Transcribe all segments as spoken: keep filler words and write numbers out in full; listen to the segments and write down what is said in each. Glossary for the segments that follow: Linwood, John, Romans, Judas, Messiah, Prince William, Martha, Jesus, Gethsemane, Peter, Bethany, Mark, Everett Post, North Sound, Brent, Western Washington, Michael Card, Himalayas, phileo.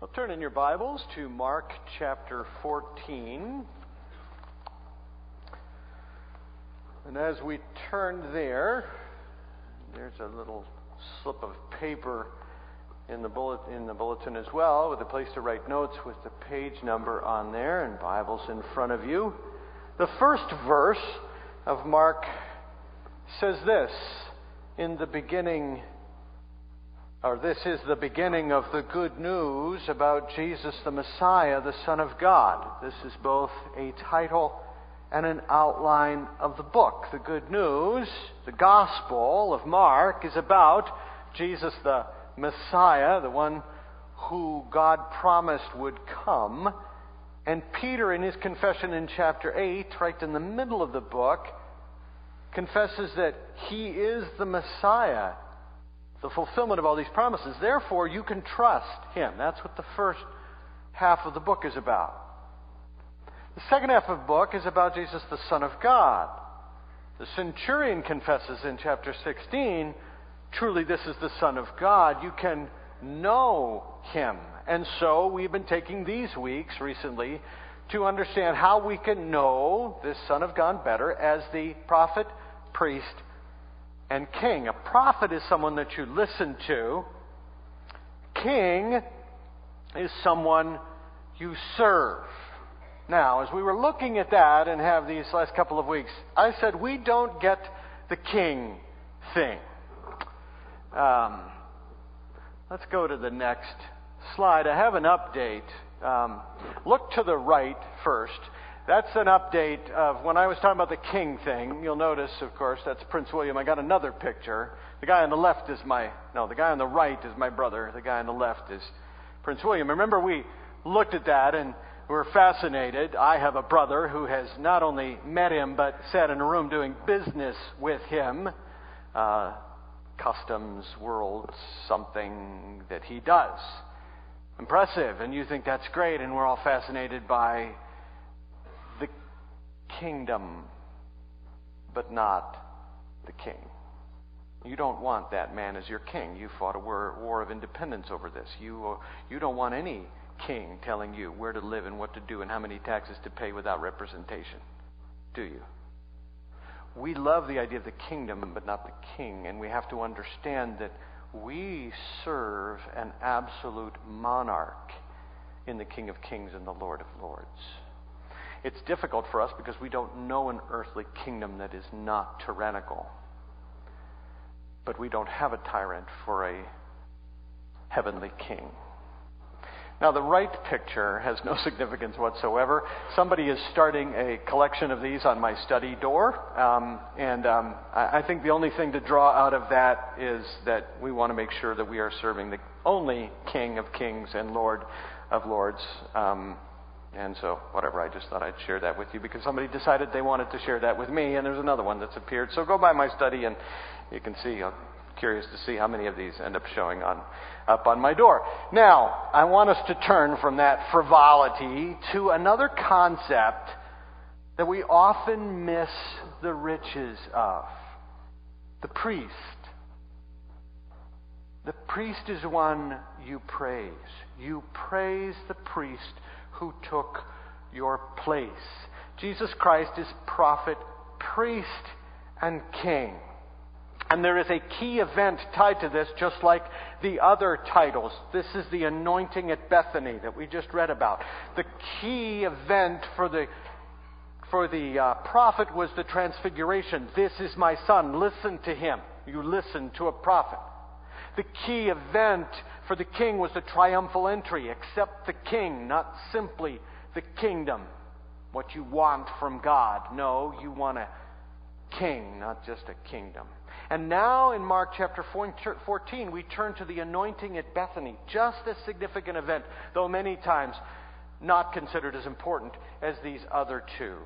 Well, turn in your Bibles to Mark chapter fourteen. And as we turn there, there's a little slip of paper in the bullet in the bulletin as well, with a place to write notes with the page number on there and Bibles in front of you. The first verse of Mark says this: "In the beginning," or "this is the beginning of the good news about Jesus the Messiah, the Son of God." This is both a title and an outline of the book. The good news, the gospel of Mark, is about Jesus the Messiah, the one who God promised would come. And Peter, in his confession in chapter eight, right in the middle of the book, confesses that he is the Messiah, the fulfillment of all these promises. Therefore, you can trust him. That's what the first half of the book is about. The second half of the book is about Jesus, the Son of God. The centurion confesses in chapter sixteen, truly this is the Son of God. You can know him. And so we've been taking these weeks recently to understand how we can know this Son of God better as the prophet, priest, and king. A prophet is someone that you listen to. King is someone you serve. Now, as we were looking at that and have these last couple of weeks, I said we don't get the king thing. Um, let's go to the next slide. I have an update. Um, look to the right first. That's an update of when I was talking about the king thing. You'll notice, of course, that's Prince William. I got another picture. The guy on the left is my, no, the guy on the right is my brother. The guy on the left is Prince William. Remember, we looked at that and we were fascinated. I have a brother who has not only met him, but sat in a room doing business with him. Uh, customs world, something that he does. Impressive. And you think that's great, and we're all fascinated by kingdom, but not the king. You don't want that man as your king. You fought a war, war of independence over this. You you don't want any king telling you where to live and what to do and how many taxes to pay without representation, do you? We love the idea of the kingdom, but not the king, and we have to understand that we serve an absolute monarch in the King of Kings and the Lord of Lords. It's difficult for us because we don't know an earthly kingdom that is not tyrannical. But we don't have a tyrant for a heavenly king. Now, the right picture has no significance whatsoever. Somebody is starting a collection of these on my study door. Um, and um, I think the only thing to draw out of that is that we want to make sure that we are serving the only King of Kings and Lord of Lords. Um And so, whatever, I just thought I'd share that with you because somebody decided they wanted to share that with me, and there's another one that's appeared. So go by my study, and you can see, I'm curious to see how many of these end up showing on up on my door. Now, I want us to turn from that frivolity to another concept that we often miss the riches of: the priest. The priest is one you praise. You praise the priest who took your place. Jesus Christ is prophet, priest, and king. And there is a key event tied to this, just like the other titles. This is the anointing at Bethany that we just read about. The key event for the for the uh, prophet was the transfiguration. This is my son. Listen to him. You listen to a prophet. The key event for the king was the triumphal entry. Accept the king, not simply the kingdom, what you want from God. No, you want a king, not just a kingdom. And now in Mark chapter fourteen, we turn to the anointing at Bethany. Just as significant event, though many times not considered as important as these other two.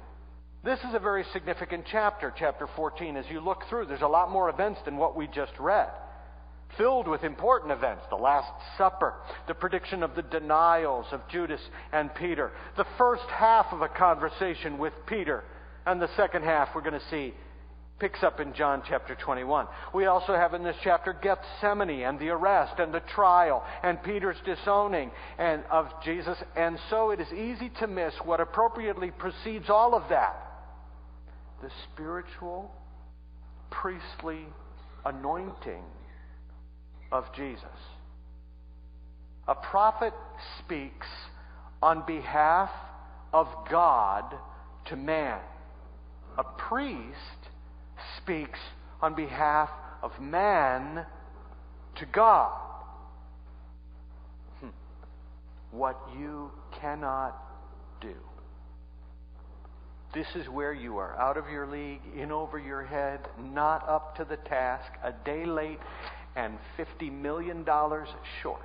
This is a very significant chapter, chapter fourteen. As you look through, there's a lot more events than what we just read. Filled with important events: the Last Supper, the prediction of the denials of Judas and Peter, the first half of a conversation with Peter, and the second half we're going to see picks up in John chapter twenty-one. We also have in this chapter Gethsemane and the arrest and the trial and Peter's disowning and of Jesus. And so it is easy to miss what appropriately precedes all of that. The spiritual, priestly anointing of Jesus. A prophet speaks on behalf of God to man. A priest speaks on behalf of man to God. Hmm. What you cannot do. This is where you are out of your league, in over your head, not up to the task, a day late, and fifty million dollars short.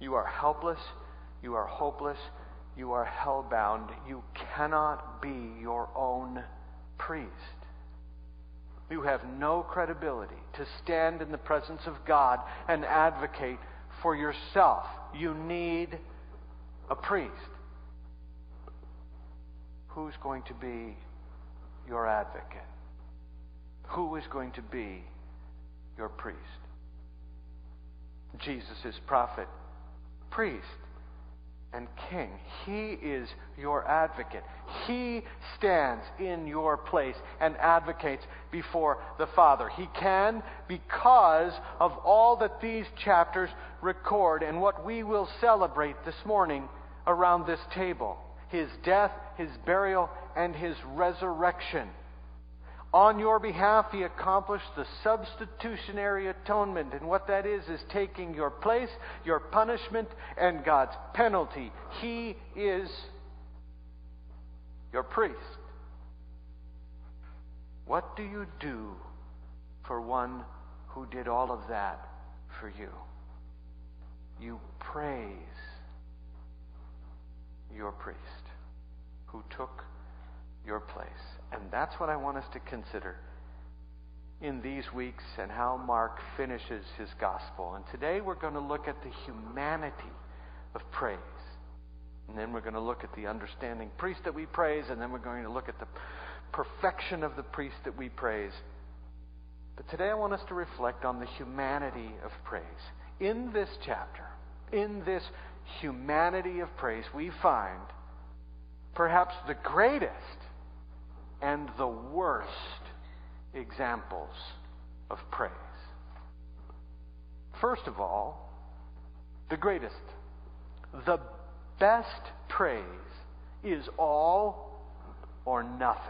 You are helpless, you are hopeless, you are hellbound. You cannot be your own priest. You have no credibility to stand in the presence of God and advocate for yourself. You need a priest. Who's going to be your advocate? Who is going to be your priest? Jesus is prophet, priest, and king. He is your advocate. He stands in your place and advocates before the Father. He can because of all that these chapters record and what we will celebrate this morning around this table. His death, his burial, and his resurrection. On your behalf, he accomplished the substitutionary atonement. And what that is, is taking your place, your punishment, and God's penalty. He is your priest. What do you do for one who did all of that for you? You praise your priest who took your place. And that's what I want us to consider in these weeks and how Mark finishes his gospel. And today we're going to look at the humanity of praise. And then we're going to look at the understanding priest that we praise. And then we're going to look at the perfection of the priest that we praise. But today I want us to reflect on the humanity of praise. In this chapter, in this humanity of praise, we find perhaps the greatest and the worst examples of praise. First of all, the greatest, the best praise is all or nothing.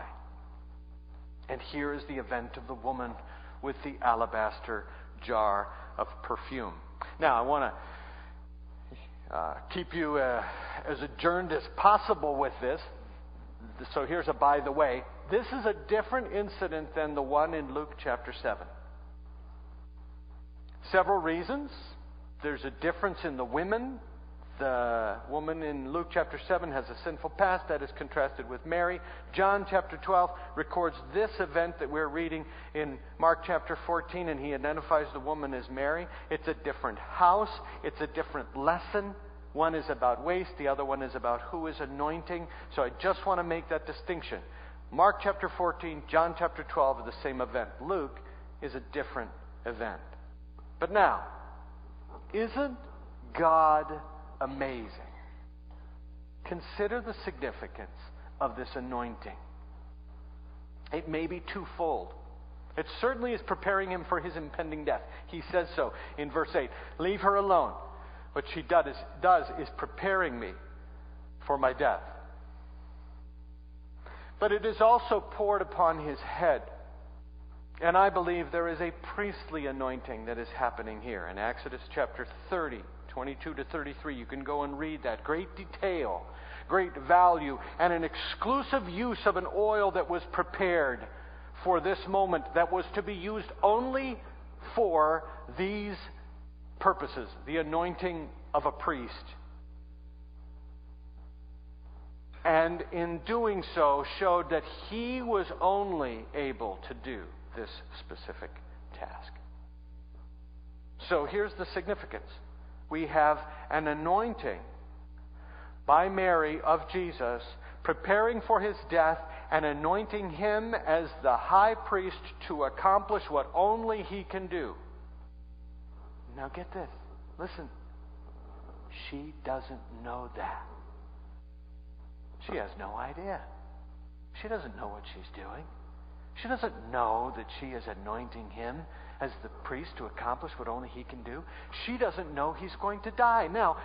And here is the event of the woman with the alabaster jar of perfume. Now, I want to Uh, keep you uh, as adjourned as possible with this. So here's a by the way. This is a different incident than the one in Luke chapter seven. Several reasons. There's a difference in the women. The woman in Luke chapter seven has a sinful past that is contrasted with Mary. John chapter twelve records this event that we're reading in Mark chapter fourteen, and he identifies the woman as Mary. It's a different house. It's a different lesson. One is about waste. The other one is about who is anointing. So I just want to make that distinction. Mark chapter fourteen, John chapter twelve are the same event. Luke is a different event. But now, isn't God amazing? Consider the significance of this anointing. It may be twofold. It certainly is preparing him for his impending death. He says so in verse eight. Leave her alone. What she does is, does is preparing me for my death. But it is also poured upon his head. And I believe there is a priestly anointing that is happening here. In Exodus chapter thirty, twenty-two to thirty-three, you can go and read that. Great detail, great value, and an exclusive use of an oil that was prepared for this moment that was to be used only for these purposes, the anointing of a priest. And in doing so, showed that he was only able to do this specific task. So here's the significance. We have an anointing by Mary of Jesus preparing for his death and anointing him as the high priest to accomplish what only he can do. Now get this. Listen. She doesn't know that. She has no idea. She doesn't know what she's doing. She doesn't know that she is anointing him as the priest to accomplish what only he can do. She doesn't know he's going to die. Now,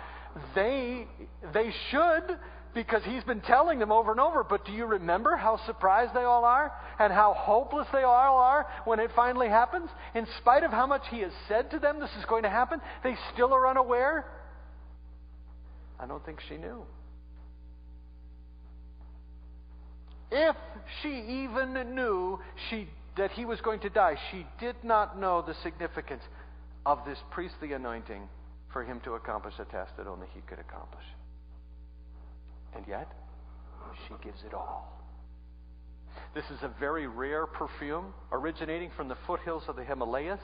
they they should, because he's been telling them over and over, but do you remember how surprised they all are and how hopeless they all are when it finally happens? In spite of how much he has said to them this is going to happen, they still are unaware. I don't think she knew. If she even knew she that he was going to die, she did not know the significance of this priestly anointing for him to accomplish a task that only he could accomplish. And yet, she gives it all. This is a very rare perfume, originating from the foothills of the Himalayas.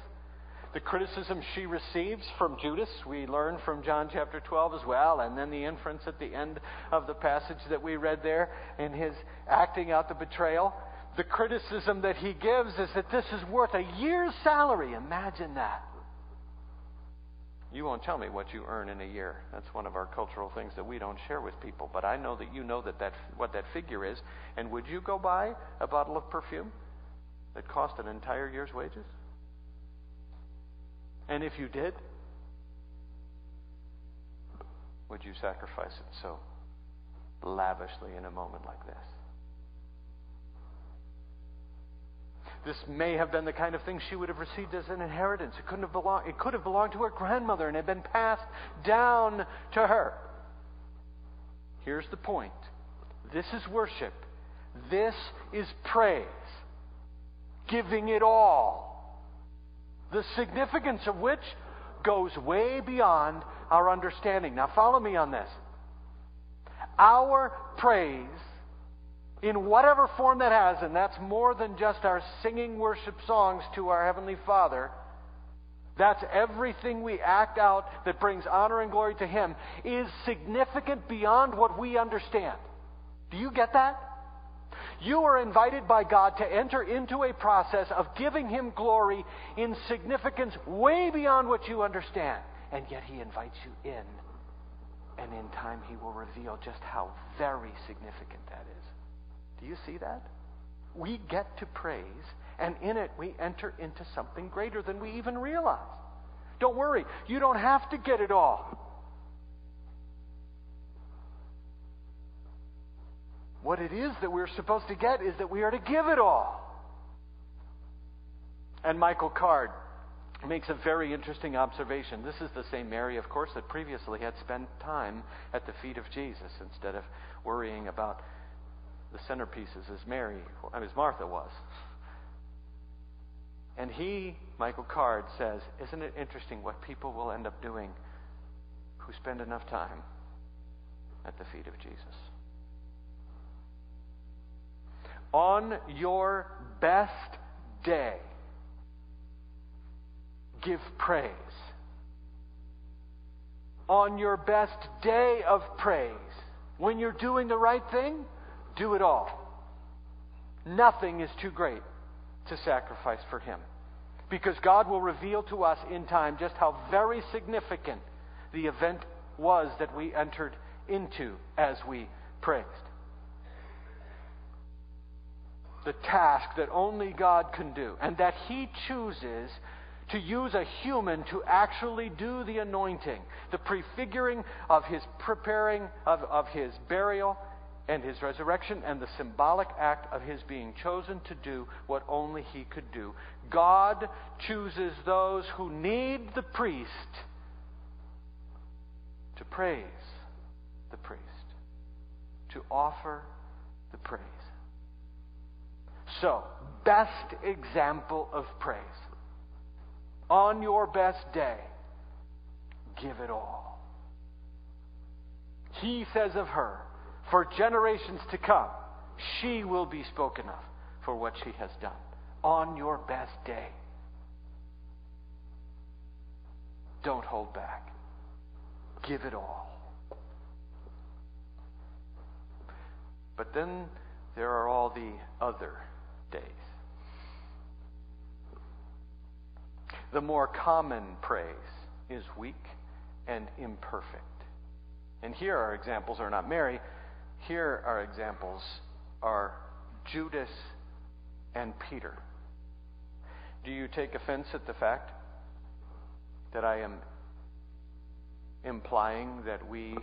The criticism she receives from Judas, we learn from John chapter twelve as well, and then the inference at the end of the passage that we read there in his acting out the betrayal. The criticism that he gives is that this is worth a year's salary. Imagine that. You won't tell me what you earn in a year. That's one of our cultural things that we don't share with people. But I know that you know that, that what that figure is. And would you go buy a bottle of perfume that cost an entire year's wages? And if you did, would you sacrifice it so lavishly in a moment like this? This may have been the kind of thing she would have received as an inheritance. It couldn't have belonged, it could have belonged to her grandmother and had been passed down to her. Here's the point. This is worship. This is praise. Giving it all. The significance of which goes way beyond our understanding. Now follow me on this. Our praise, in whatever form that has, and that's more than just our singing worship songs to our Heavenly Father, that's everything we act out that brings honor and glory to Him, is significant beyond what we understand. Do you get that? You are invited by God to enter into a process of giving Him glory in significance way beyond what you understand. And yet He invites you in. And in time He will reveal just how very significant that is. Do you see that? We get to praise, and in it we enter into something greater than we even realize. Don't worry, you don't have to get it all. What it is that we're supposed to get is that we are to give it all. And Michael Card makes a very interesting observation. This is the same Mary, of course, that previously had spent time at the feet of Jesus instead of worrying about the centerpieces as Mary, as Martha was. And he, Michael Card, says, isn't it interesting what people will end up doing who spend enough time at the feet of Jesus? On your best day, give praise. On your best day of praise, when you're doing the right thing, do it all. Nothing is too great to sacrifice for Him, because God will reveal to us in time just how very significant the event was that we entered into as we praised. The task that only God can do, and that He chooses to use a human to actually do the anointing, the prefiguring of His preparing, of, of His burial, and His resurrection, and the symbolic act of His being chosen to do what only He could do. God chooses those who need the priest to praise the priest, to offer the praise. So, best example of praise. On your best day, give it all. He says of her, for generations to come, she will be spoken of for what she has done. On your best day, don't hold back. Give it all. But then There are all the other days. The more common praise is weak and imperfect. And here our examples are not Mary. Here our examples are Judas and Peter. Do you take offense at the fact that I am implying that we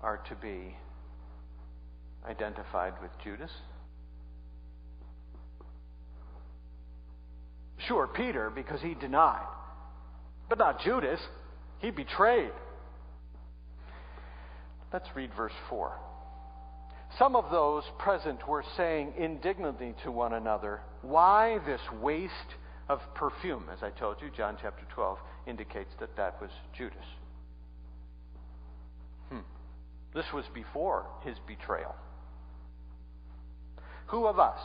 are to be identified with Judas? Sure, Peter, because he denied. But not Judas. He betrayed. Let's read verse four. Some of those present were saying indignantly to one another, "Why this waste of perfume?" As I told you, John chapter twelve indicates that that was Judas. Hmm. This was before his betrayal. Who of us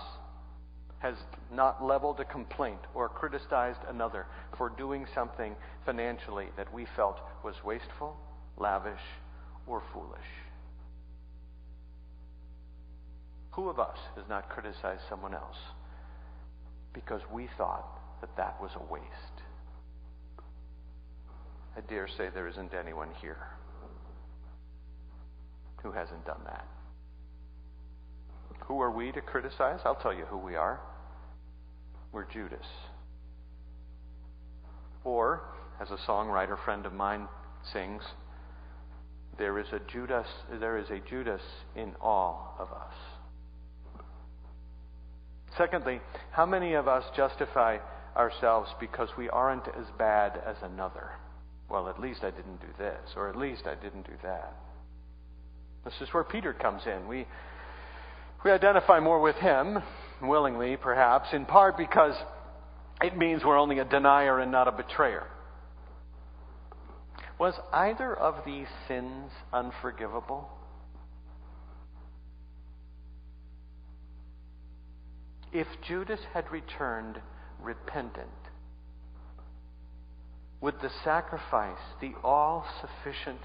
has not leveled a complaint or criticized another for doing something financially that we felt was wasteful, lavish, or foolish? Who of us has not criticized someone else because we thought that that was a waste? I dare say there isn't anyone here who hasn't done that. Who are we to criticize? I'll tell you who we are. We're Judas. Or, as a songwriter friend of mine sings, there is a Judas, there is a Judas in all of us. Secondly, how many of us justify ourselves because we aren't as bad as another? Well, at least I didn't do this, or at least I didn't do that. This is where Peter comes in. We we identify more with him, willingly perhaps, in part because it means we're only a denier and not a betrayer. Was either of these sins unforgivable? If Judas had returned repentant, would the sacrifice, the all-sufficient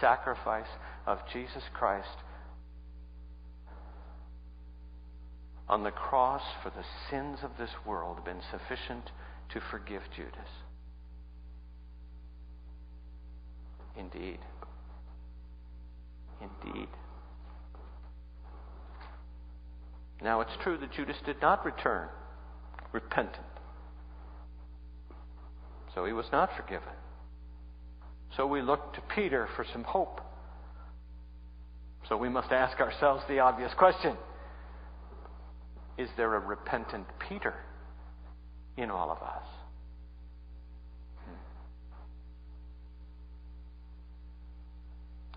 sacrifice of Jesus Christ on the cross for the sins of this world, have been sufficient to forgive Judas? Indeed. Indeed. Now, it's true that Judas did not return repentant. So he was not forgiven. So we look to Peter for some hope. So we must ask ourselves the obvious question. Is there a repentant Peter in all of us?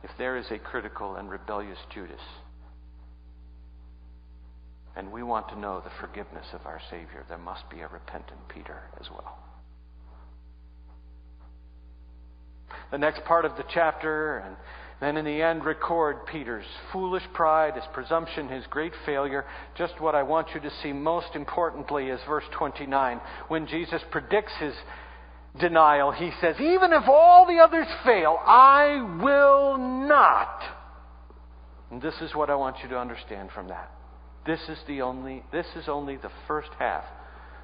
If there is a critical and rebellious Judas, and we want to know the forgiveness of our Savior, there must be a repentant Peter as well. The next part of the chapter, and then in the end, record Peter's foolish pride, his presumption, his great failure. Just what I want you to see most importantly is verse twenty-nine. When Jesus predicts his denial, he says, "Even if all the others fail, I will not." And this is what I want you to understand from that. This is the only, this is only the first half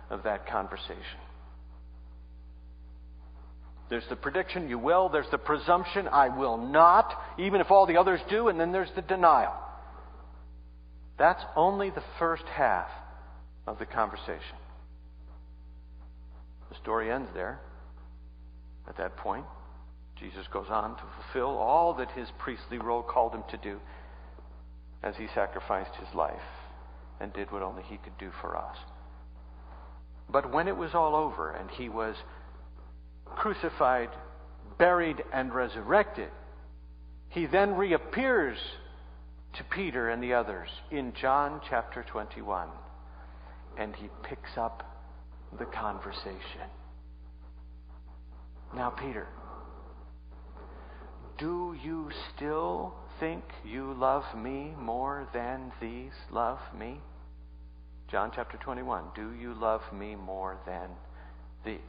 of that conversation. There's the prediction, you will. There's the presumption, I will not, even if all the others do. And then there's the denial. That's only the first half of the conversation. The story ends there. At that point, Jesus goes on to fulfill all that his priestly role called him to do as he sacrificed his life and did what only he could do for us. But when it was all over and he was crucified, buried, and resurrected, he then reappears to Peter and the others in John chapter twenty-one, and he picks up the conversation. "Now, Peter, do you still think you love me more than these love me?" John chapter twenty-one. "Do you love me more than these?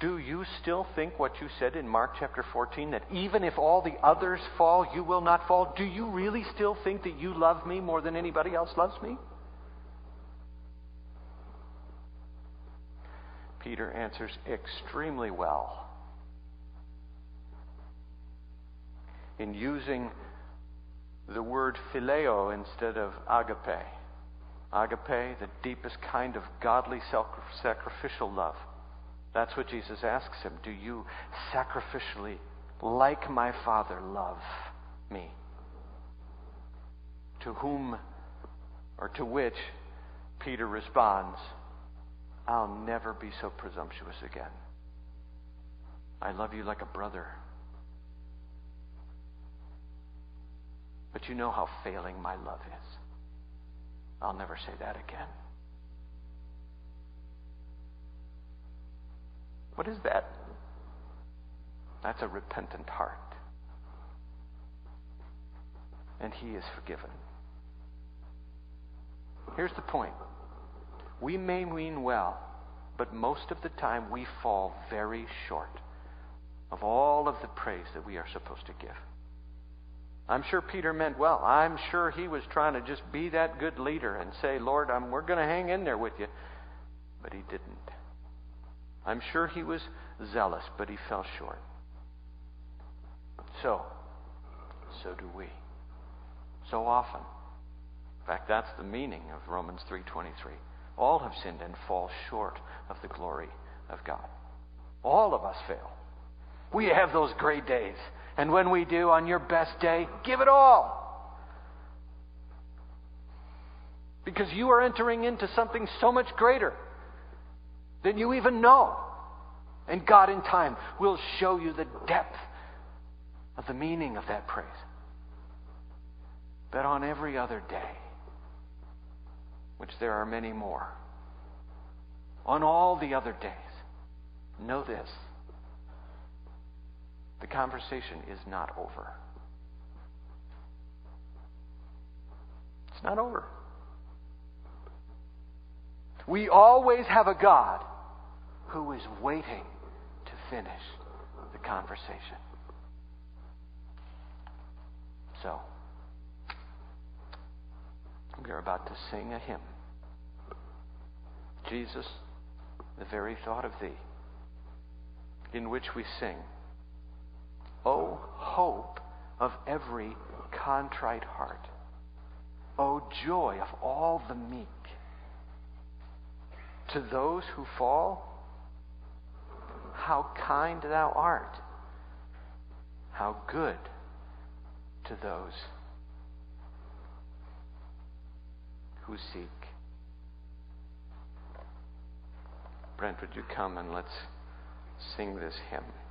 Do you still think what you said in Mark chapter fourteen, that even if all the others fall, you will not fall? Do you really still think that you love me more than anybody else loves me? Peter answers extremely well in using the word phileo instead of agape. Agape, the deepest kind of godly self-sacrificial love. That's what Jesus asks him. Do you sacrificially, like my Father, love me? To whom, or to which, Peter responds, I'll never be so presumptuous again. I love you like a brother. But you know how failing my love is. I'll never say that again. What is that? That's a repentant heart. And he is forgiven. Here's the point. We may mean well, but most of the time we fall very short of all of the praise that we are supposed to give. I'm sure Peter meant well. I'm sure he was trying to just be that good leader and say, Lord, I'm, we're going to hang in there with you. But he didn't. I'm sure he was zealous, but he fell short. So, so do we. So often. In fact, that's the meaning of Romans three twenty-three. All have sinned and fall short of the glory of God. All of us fail. We have those great days. And when we do, on your best day, give it all. Because you are entering into something so much greater than you even know. And God in time will show you the depth of the meaning of that praise. But on every other day, which there are many more, on all the other days, know this: the conversation is not over. It's not over. We always have a God who is waiting to finish the conversation. So, we are about to sing a hymn. Jesus, the very thought of thee, in which we sing, O hope of every contrite heart, O joy of all the meek. To those who fall, how kind thou art, how good to those who seek. Brent, would you come and let's sing this hymn?